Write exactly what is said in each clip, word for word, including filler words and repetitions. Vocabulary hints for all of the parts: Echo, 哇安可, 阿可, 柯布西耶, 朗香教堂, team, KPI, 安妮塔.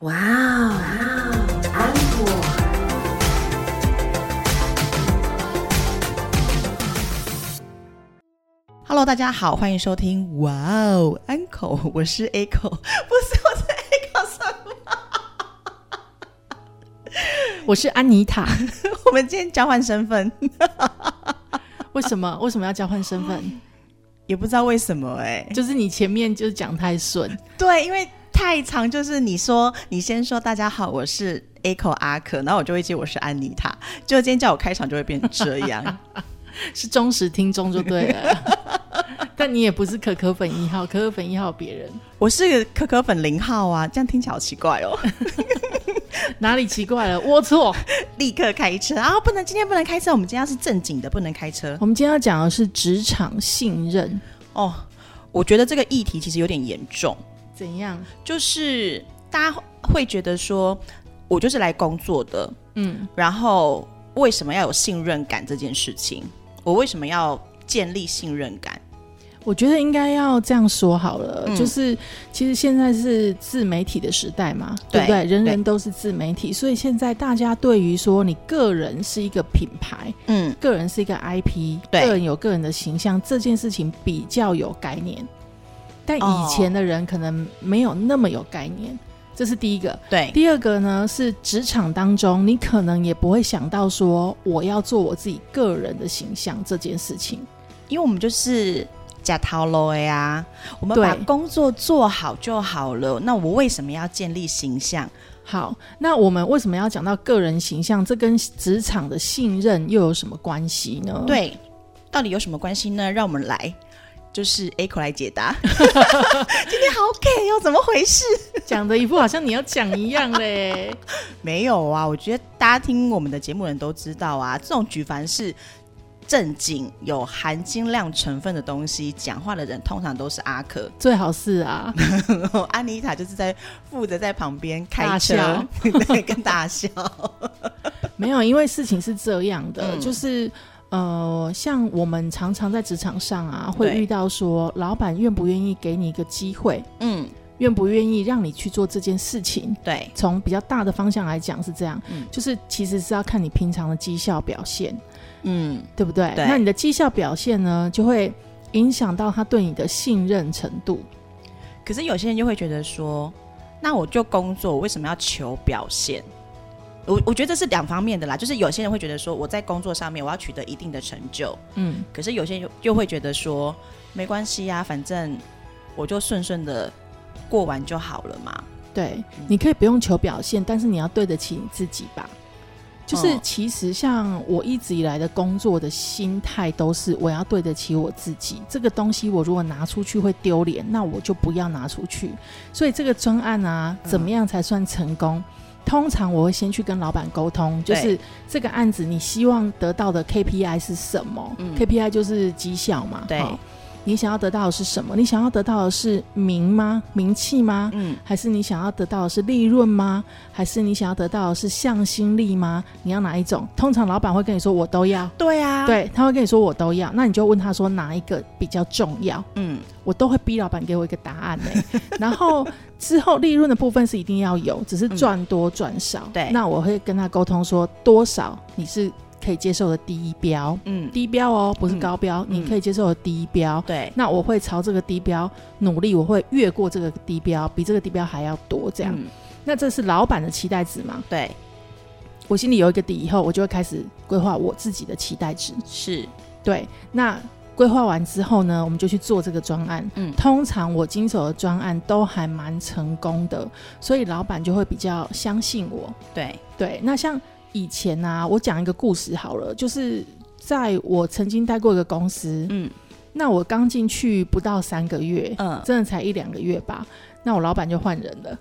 哇哦，安果 Hello 大家好，欢迎收听哇哦安果，我是 Echo， 不是我是 Echo 什么我是安妮塔我们今天交换身份为什么为什么要交换身份也不知道为什么哎、欸，就是你前面就讲太顺，对，因为太长，就是你说你先说大家好，我是 Echo 阿可，然后我就会接我是安妮塔，结果今天叫我开场就会变成这样，是忠实听众就对了。但你也不是可可粉一号，可可粉一号别人，我是可可粉零号啊，这样听起来好奇怪哦。哪里奇怪了？龌龊！立刻开车啊！不能，今天不能开车。我们今天要是正经的，不能开车。我们今天要讲的是职场信任哦。我觉得这个议题其实有点严重。怎样？就是大家会觉得说，我就是来工作的，嗯，然后为什么要有信任感这件事情？我为什么要建立信任感？我觉得应该要这样说好了、嗯、就是其实现在是自媒体的时代嘛， 对, 对不对？人人都是自媒体，所以现在大家对于说你个人是一个品牌，嗯，个人是一个 I P， 对，个人有个人的形象，这件事情比较有概念，但以前的人可能没有那么有概念、哦、这是第一个。对，第二个呢是职场当中你可能也不会想到说我要做我自己个人的形象这件事情，因为我们就是假套路呀，我们把工作做好就好了，那我为什么要建立形象？好，那我们为什么要讲到个人形象？这跟职场的信任又有什么关系呢？对，到底有什么关系呢？让我们来就是 Echo 来解答今天好 gay 又、哦、怎么回事？讲的一副好像你要讲一样嘞没有啊，我觉得大家听我们的节目人都知道啊，这种举凡是正经有含金量成分的东西，讲话的人通常都是阿可，最好是啊安妮塔就是在负责在旁边开车对，跟大笑没有，因为事情是这样的、嗯、就是呃，像我们常常在职场上啊会遇到说老板愿不愿意给你一个机会，嗯，愿不愿意让你去做这件事情？对，从比较大的方向来讲是这样、嗯、就是其实是要看你平常的绩效表现，嗯，对不 对, 对？那你的绩效表现呢就会影响到他对你的信任程度。可是有些人就会觉得说，那我就工作，我为什么要求表现？我我觉得这是两方面的啦，就是有些人会觉得说我在工作上面我要取得一定的成就，嗯，可是有些人 就, 就会觉得说没关系啊，反正我就顺顺的过完就好了嘛。对、嗯、你可以不用求表现，但是你要对得起你自己吧。就是其实像我一直以来的工作的心态都是我要对得起我自己，这个东西我如果拿出去会丢脸，那我就不要拿出去。所以这个专案啊怎么样才算成功、嗯、通常我会先去跟老板沟通，就是这个案子你希望得到的 K P I 是什么、嗯、K P I 就是绩效嘛，对、哦，你想要得到的是什么？你想要得到的是名吗？名气吗？嗯，还是你想要得到的是利润吗？还是你想要得到的是向心力吗？你要哪一种？通常老板会跟你说我都要。对啊，对，他会跟你说我都要，那你就问他说哪一个比较重要？嗯，我都会逼老板给我一个答案、欸、然后之后利润的部分是一定要有，只是赚多赚少、嗯、对，那我会跟他沟通说多少你是可以接受的低标，嗯，低标哦，不是高标、嗯、你可以接受的低标，对、嗯、那我会朝这个低标努力，我会越过这个低标，比这个低标还要多这样、嗯、那这是老板的期待值嘛，对，我心里有一个底以后我就会开始规划我自己的期待值，是，对，那规划完之后呢我们就去做这个专案、嗯、通常我经手的专案都还蛮成功的，所以老板就会比较相信我，对对，那像以前啊我讲一个故事好了，就是在我曾经待过一个公司，嗯，那我刚进去不到三个月，嗯，真的才一两个月吧，那我老板就换人了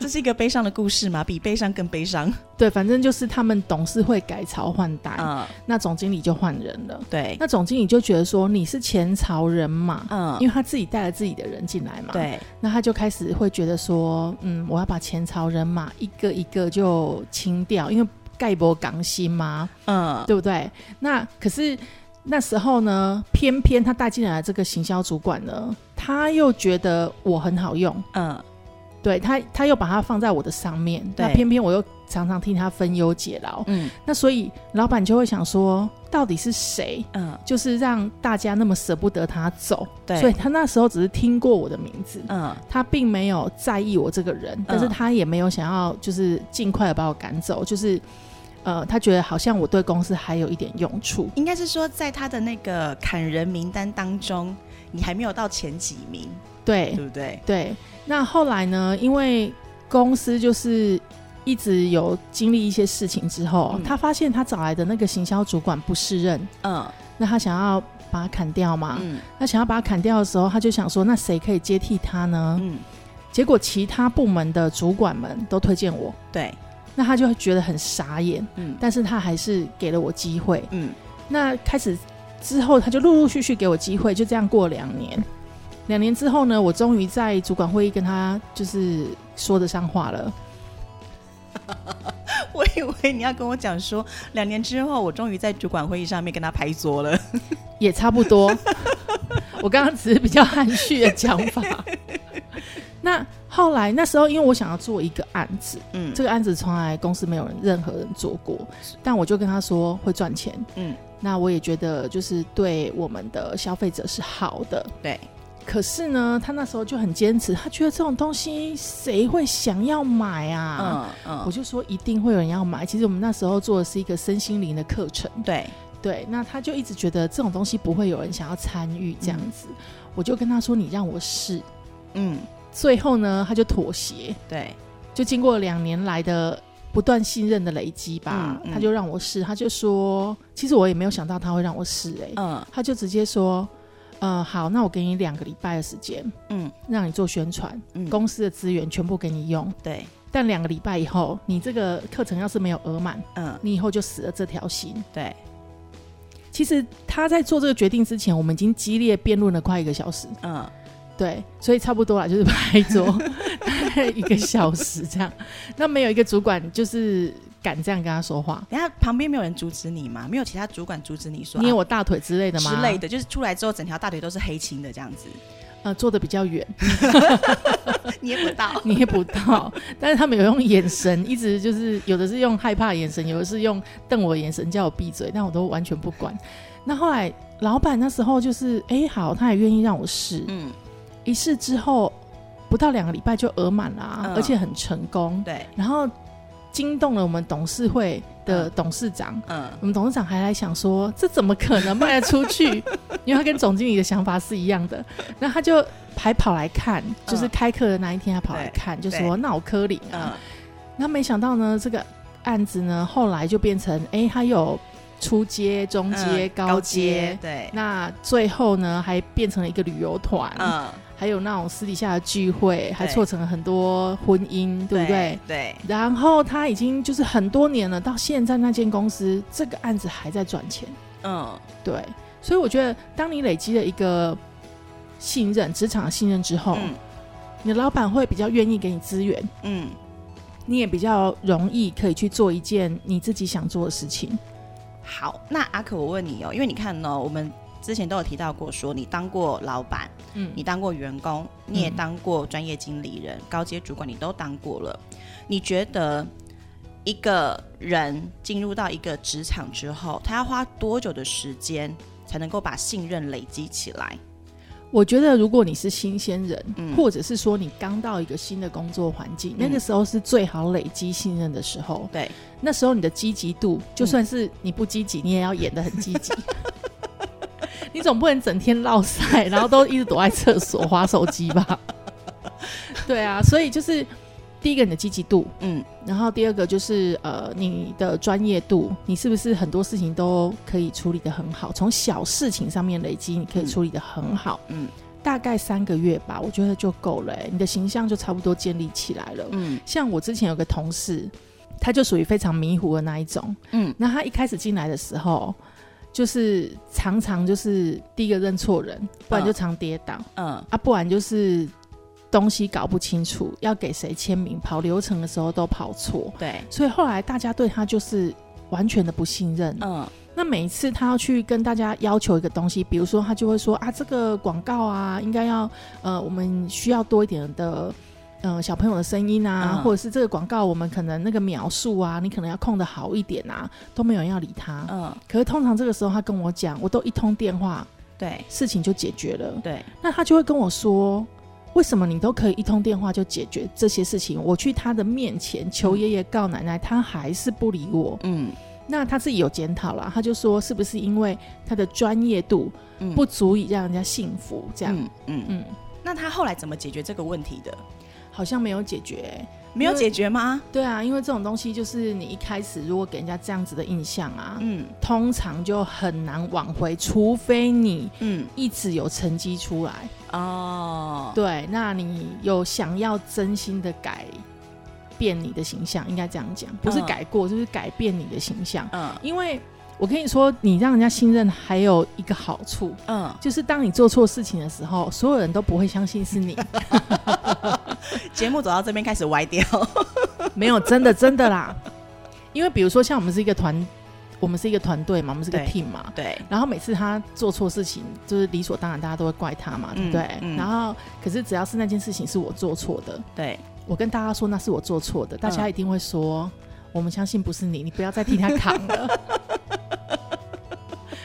这是一个悲伤的故事吗？比悲伤更悲伤。对，反正就是他们董事会改朝换代、嗯、那总经理就换人了，对，那总经理就觉得说你是前朝人嘛，嗯，因为他自己带了自己的人进来嘛，对，那他就开始会觉得说嗯，我要把前朝人马一个一个就清掉，因为盖博港新嘛，嗯，对不对？那可是那时候呢偏偏他带进来的这个行销主管呢他又觉得我很好用，嗯，对他他又把它放在我的上面，那偏偏我又常常替他分忧解劳，嗯，那所以老板就会想说到底是谁，嗯，就是让大家那么舍不得他走，对，所以他那时候只是听过我的名字，嗯，他并没有在意我这个人，嗯，但是他也没有想要就是尽快的把我赶走，就是呃，他觉得好像我对公司还有一点用处，应该是说在他的那个砍人名单当中你还没有到前几名，对，对不对？对。那后来呢，因为公司就是一直有经历一些事情之后，嗯，他发现他找来的那个行销主管不适任，嗯，那他想要把他砍掉嘛，嗯，那想要把他砍掉的时候他就想说那谁可以接替他呢，嗯，结果其他部门的主管们都推荐我，对，那他就觉得很傻眼，嗯，但是他还是给了我机会，嗯，那开始之后他就陆陆续续给我机会，就这样过两年两年之后呢，我终于在主管会议跟他就是说得上话了。我以为你要跟我讲说两年之后我终于在主管会议上面跟他拍桌了。也差不多。我刚刚只是比较含蓄的讲法。那后来那时候因为我想要做一个案子，嗯，这个案子从来公司没有人任何人做过，但我就跟他说会赚钱，嗯，那我也觉得就是对我们的消费者是好的，对，可是呢他那时候就很坚持，他觉得这种东西谁会想要买啊，嗯嗯，我就说一定会有人要买，其实我们那时候做的是一个身心灵的课程，对对，那他就一直觉得这种东西不会有人想要参与这样子，嗯，我就跟他说你让我试，嗯，最后呢他就妥协，对，就经过两年来的不断信任的累积吧，嗯嗯，他就让我试，他就说其实我也没有想到他会让我试，欸嗯，他就直接说呃，好，那我给你两个礼拜的时间，嗯，让你做宣传，嗯，公司的资源全部给你用，对，但两个礼拜以后你这个课程要是没有额满，嗯，你以后就死了这条心，对，其实他在做这个决定之前我们已经激烈辩论了快一个小时，嗯，对，所以差不多啦，就是拍桌一个小时这样，那没有一个主管就是敢这样跟他说话。等一下旁边没有人阻止你吗？没有其他主管阻止你说捏我大腿之类的吗？之类的，就是出来之后整条大腿都是黑青的这样子。呃，坐得比较远，捏不到，捏不到。但是他们有用眼神，一直就是有的是用害怕的眼神，有的是用瞪我的眼神叫我闭嘴，但我都完全不管。那后来老板那时候就是，哎、欸，好，他也愿意让我试，嗯，一试之后不到两个礼拜就额满了，啊嗯，而且很成功，对，然后。惊动了我们董事会的董事长，嗯嗯，我们董事长还来想说这怎么可能卖得出去因为他跟总经理的想法是一样的，那他就还跑来看，嗯，就是开课的那一天他跑来看，就说那我科林啊，那，嗯，没想到呢这个案子呢后来就变成哎，欸，他有初阶中阶，嗯，高阶，对，那最后呢还变成了一个旅游团，嗯，还有那种私底下的聚会，还促成了很多婚姻， 对, 对不对？对。然后他已经就是很多年了，到现在那间公司这个案子还在赚钱。嗯，对。所以我觉得，当你累积了一个信任，职场的信任之后，嗯，你的老板会比较愿意给你资源，嗯，你也比较容易可以去做一件你自己想做的事情。好，那阿可，我问你哦，因为你看呢，我们。之前都有提到过说你当过老板，嗯，你当过员工，你也当过专业经理人，嗯，高阶主管你都当过了，你觉得一个人进入到一个职场之后他要花多久的时间才能够把信任累积起来？我觉得如果你是新鲜人，嗯，或者是说你刚到一个新的工作环境，嗯，那个时候是最好累积信任的时候，对，那时候你的积极度就算是你不积极，嗯，你也要演得很积极你总不能整天落塞然后都一直躲在厕所滑手机吧对啊，所以就是第一个你的积极度，嗯，然后第二个就是呃你的专业度，你是不是很多事情都可以处理得很好，从小事情上面累积你可以处理得很好， 嗯, 嗯，大概三个月吧我觉得就够了，欸，你的形象就差不多建立起来了，嗯，像我之前有个同事他就属于非常迷糊的那一种，嗯，那他一开始进来的时候就是常常就是第一个认错人，不然就常跌倒，嗯嗯，啊，不然就是东西搞不清楚，要给谁签名，跑流程的时候都跑错，对，所以后来大家对他就是完全的不信任，嗯，那每一次他要去跟大家要求一个东西，比如说他就会说啊，这个广告啊，应该要呃，我们需要多一点的呃小朋友的声音啊、嗯、或者是这个广告我们可能那个描述啊你可能要控得好一点啊，都没有人要理他。嗯，可是通常这个时候他跟我讲，我都一通电话对事情就解决了。对，那他就会跟我说为什么你都可以一通电话就解决这些事情，我去他的面前求爷爷告奶奶、嗯、他还是不理我。嗯，那他自己有检讨啦，他就说是不是因为他的专业度不足以让人家信服这样。 嗯, 嗯, 嗯那他后来怎么解决这个问题的？好像没有解决、欸、没有解决吗？对啊，因为这种东西就是你一开始如果给人家这样子的印象啊、嗯、通常就很难挽回，除非你一直有成绩出来、嗯、哦，对，那你有想要真心的改变你的形象，应该这样讲，不是改过、嗯、就是改变你的形象。嗯，因为我跟你说你让人家信任还有一个好处，嗯，就是当你做错事情的时候所有人都不会相信是你。节目走到这边开始歪掉。没有，真的真的啦。因为比如说像我们是一个团我们是一个团队嘛，我们是一个 team 嘛， 对, 对然后每次他做错事情就是理所当然大家都会怪他嘛、嗯、对不对、嗯、然后可是只要是那件事情是我做错的，对，我跟大家说那是我做错的，大家一定会说、嗯、我们相信不是你，你不要再替他扛了。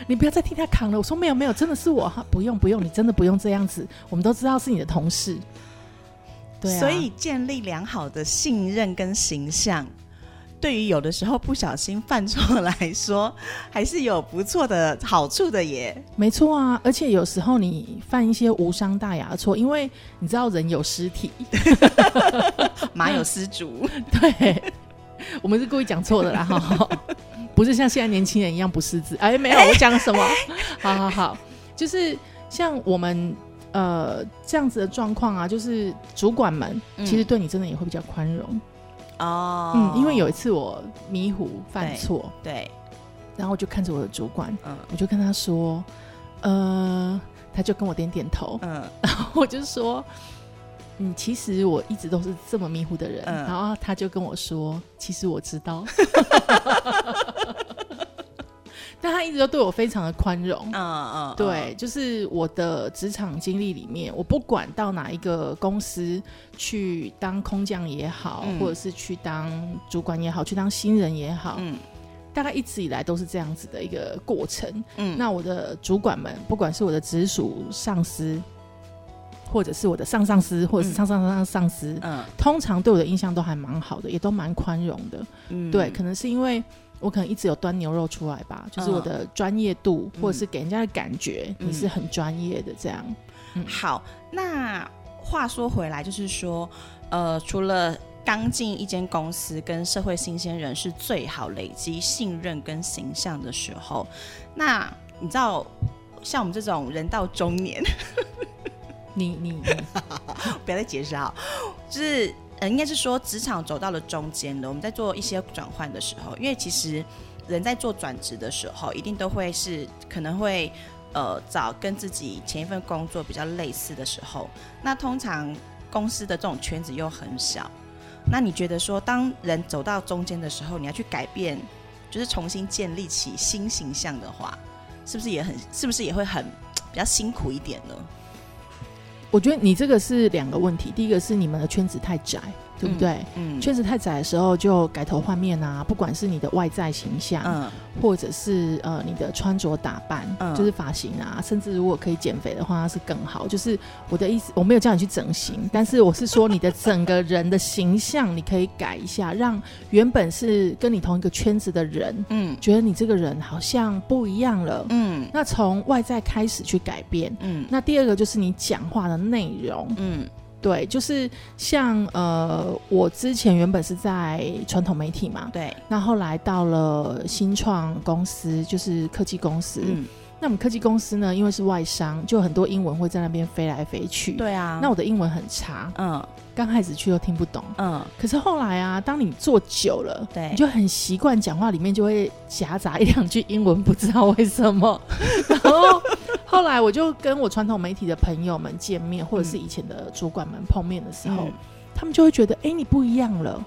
你不要再替他扛了。我说没有没有，真的是我。不用不用，你真的不用这样子，我们都知道是你的同事。对啊，所以建立良好的信任跟形象对于有的时候不小心犯错来说还是有不错的好处的耶。没错啊，而且有时候你犯一些无伤大雅的错，因为你知道人有失体。马有失足。对，我们是故意讲错的啦。不是像现在年轻人一样不识字。哎，没有，我讲什么？好好好，就是像我们呃这样子的状况啊，就是主管们其实对你真的也会比较宽容。哦、嗯，嗯，因为有一次我迷糊犯错，对，然后我就看着我的主管，嗯，我就跟他说，呃，他就跟我点点头，嗯，然后我就说，嗯，其实我一直都是这么迷糊的人，嗯、然后他就跟我说，其实我知道，但他一直都对我非常的宽容，嗯嗯，对，就是我的职场经历里面，我不管到哪一个公司去当空降也好、嗯，或者是去当主管也好，去当新人也好，嗯，大概一直以来都是这样子的一个过程。嗯，那我的主管们，不管是我的直属上司，或者是我的上上司，或者是上上上上司，嗯，通常对我的印象都还蛮好的，也都蛮宽容的。嗯，对，可能是因为我可能一直有端牛肉出来吧，就是我的专业度、嗯、或者是给人家的感觉、嗯、你是很专业的这样、嗯、好，那话说回来，就是说呃，除了刚进一间公司跟社会新鲜人是最好累积信任跟形象的时候，那你知道像我们这种人到中年，你你你不要再解释好，就是呃、应该是说职场走到了中间了，我们在做一些转换的时候，因为其实人在做转职的时候一定都会是可能会呃找跟自己前一份工作比较类似的时候，那通常公司的这种圈子又很小，那你觉得说当人走到中间的时候，你要去改变就是重新建立起新形象的话，是不是也很是不是也会很比较辛苦一点呢？我觉得你这个是两个问题，第一个是你们的圈子太窄，对不对？嗯嗯、圈子太窄的时候就改头换面啊，不管是你的外在形象，嗯、或者是呃你的穿着打扮，嗯、就是发型啊，甚至如果可以减肥的话是更好。就是我的意思，我没有叫你去整形，但是我是说你的整个人的形象你可以改一下，让原本是跟你同一个圈子的人，嗯，觉得你这个人好像不一样了，嗯，那从外在开始去改变，嗯，那第二个就是你讲话的内容，嗯。对，就是像呃，我之前原本是在传统媒体嘛，对，那后来到了新创公司，就是科技公司，嗯，那我们科技公司呢，因为是外商，就很多英文会在那边飞来飞去，对啊，那我的英文很差，嗯，刚开始去都听不懂，嗯，可是后来啊，当你做久了，对，你就很习惯讲话里面就会夹杂一两句英文，不知道为什么，然后。后来我就跟我传统媒体的朋友们见面，或者是以前的主管们碰面的时候，嗯、他们就会觉得，哎、欸，你不一样了。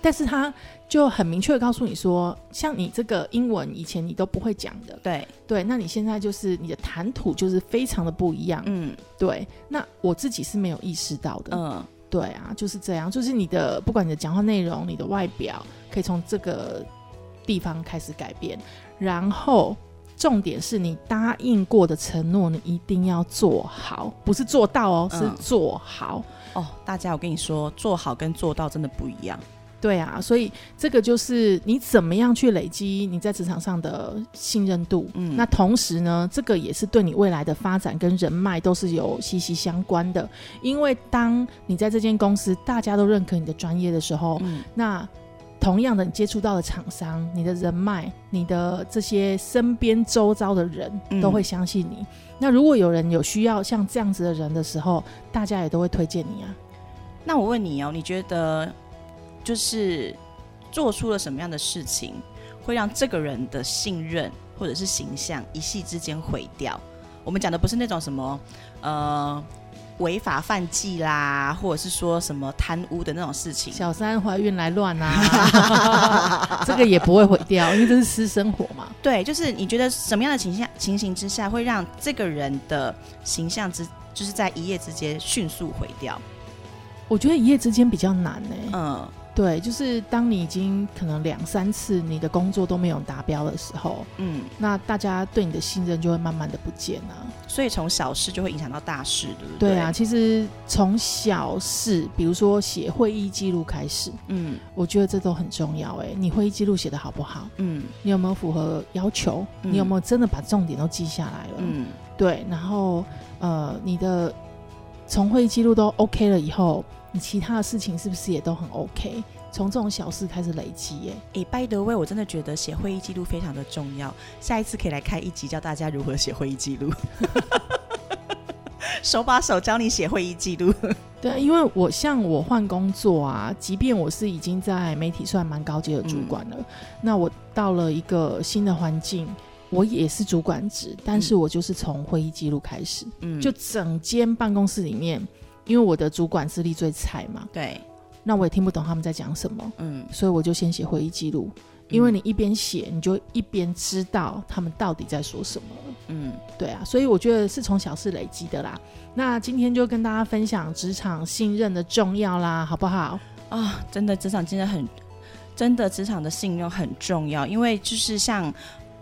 但是他就很明确的告诉你说，像你这个英文以前你都不会讲的，对对，那你现在就是你的谈吐就是非常的不一样，嗯，对。那我自己是没有意识到的，嗯，对啊，就是这样，就是你的不管你的讲话内容，你的外表可以从这个地方开始改变，然后重点是你答应过的承诺你一定要做好，不是做到哦、嗯、是做好哦。大家我跟你说，做好跟做到真的不一样。对啊，所以这个就是你怎么样去累积你在职场上的信任度、嗯、那同时呢这个也是对你未来的发展跟人脉都是有息息相关的，因为当你在这间公司大家都认可你的专业的时候、嗯、那同样的你接触到的厂商，你的人脉，你的这些身边周遭的人都会相信你、嗯、那如果有人有需要像这样子的人的时候，大家也都会推荐你啊。那我问你哦，你觉得就是做出了什么样的事情会让这个人的信任或者是形象一夕之间毁掉？我们讲的不是那种什么呃违法犯纪啦，或者是说什么贪污的那种事情，小三怀孕来乱啊这个也不会毁掉，因为这是私生活嘛。对，就是你觉得什么样的情形情形之下会让这个人的形象之就是在一夜之间迅速毁掉？我觉得一夜之间比较难欸、嗯、对，就是当你已经可能两三次你的工作都没有达标的时候，嗯，那大家对你的信任就会慢慢的不见啊。所以从小事就会影响到大事，对不对？对啊，其实从小事，比如说写会议记录开始，嗯，我觉得这都很重要欸。你会议记录写得好不好？嗯，你有没有符合要求？嗯，你有没有真的把重点都记下来了？嗯，对，然后呃，你的从会议记录都 OK 了以后，你其他的事情是不是也都很 OK？ 从这种小事开始累积耶、欸欸、by the way 我真的觉得写会议记录非常的重要，下一次可以来开一集教大家如何写会议记录手把手教你写会议记录对，因为我像我换工作啊，即便我是已经在媒体算蛮高阶的主管了、嗯、那我到了一个新的环境，我也是主管职，但是我就是从会议记录开始、嗯、就整间办公室里面，因为我的主管资历最菜嘛，对，那我也听不懂他们在讲什么，嗯，所以我就先写会议记录、嗯、因为你一边写你就一边知道他们到底在说什么，嗯，对啊，所以我觉得是从小事累积的啦。那今天就跟大家分享职场信任的重要啦，好不好啊？真的职场真的很真的职场的信任很重要，因为就是像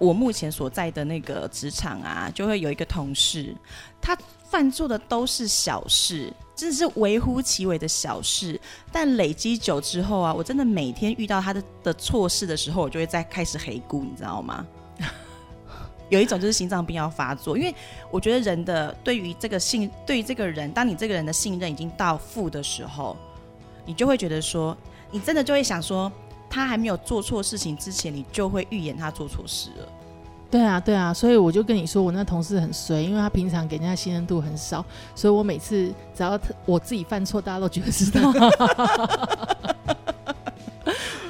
我目前所在的那个职场啊，就会有一个同事，他犯错的都是小事，真的是微乎其微的小事，但累积久之后啊，我真的每天遇到他 的, 的错事的时候，我就会再开始黑咕，你知道吗有一种就是心脏病要发作，因为我觉得人的对于这个信对于这个人，当你这个人的信任已经到负的时候，你就会觉得说，你真的就会想说，他还没有做错事情之前，你就会预言他做错事了。对啊对啊，所以我就跟你说我那同事很衰，因为他平常给人家信任度很少，所以我每次只要我自己犯错，大家都觉得知道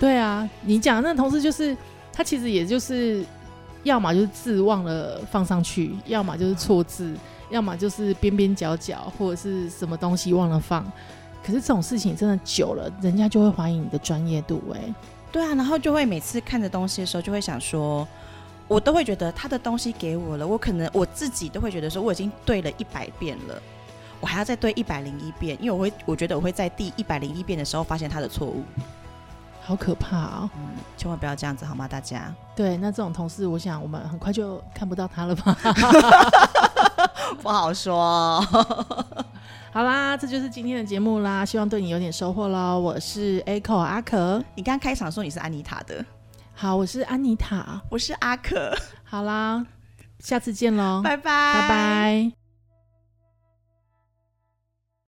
对啊，你讲那同事就是他其实也就是要么就是字忘了放上去，要么就是错字，要么就是边边角角或者是什么东西忘了放，可是这种事情真的久了，人家就会怀疑你的专业度欸。对啊，然后就会每次看着东西的时候就会想说，我都会觉得他的东西给我了，我可能我自己都会觉得说我已经对了一百遍了，我还要再对一百零一遍，因为我会我觉得我会在第一百零一遍的时候发现他的错误。好可怕哦、嗯、千万不要这样子好吗大家？对，那这种同事我想我们很快就看不到他了吧不好说好啦，这就是今天的节目啦，希望对你有点收获咯。我是 Echo 阿可，你刚开场说你是安妮塔的。好，我是安妮塔，我是阿可。好啦，下次见咯，拜拜拜拜。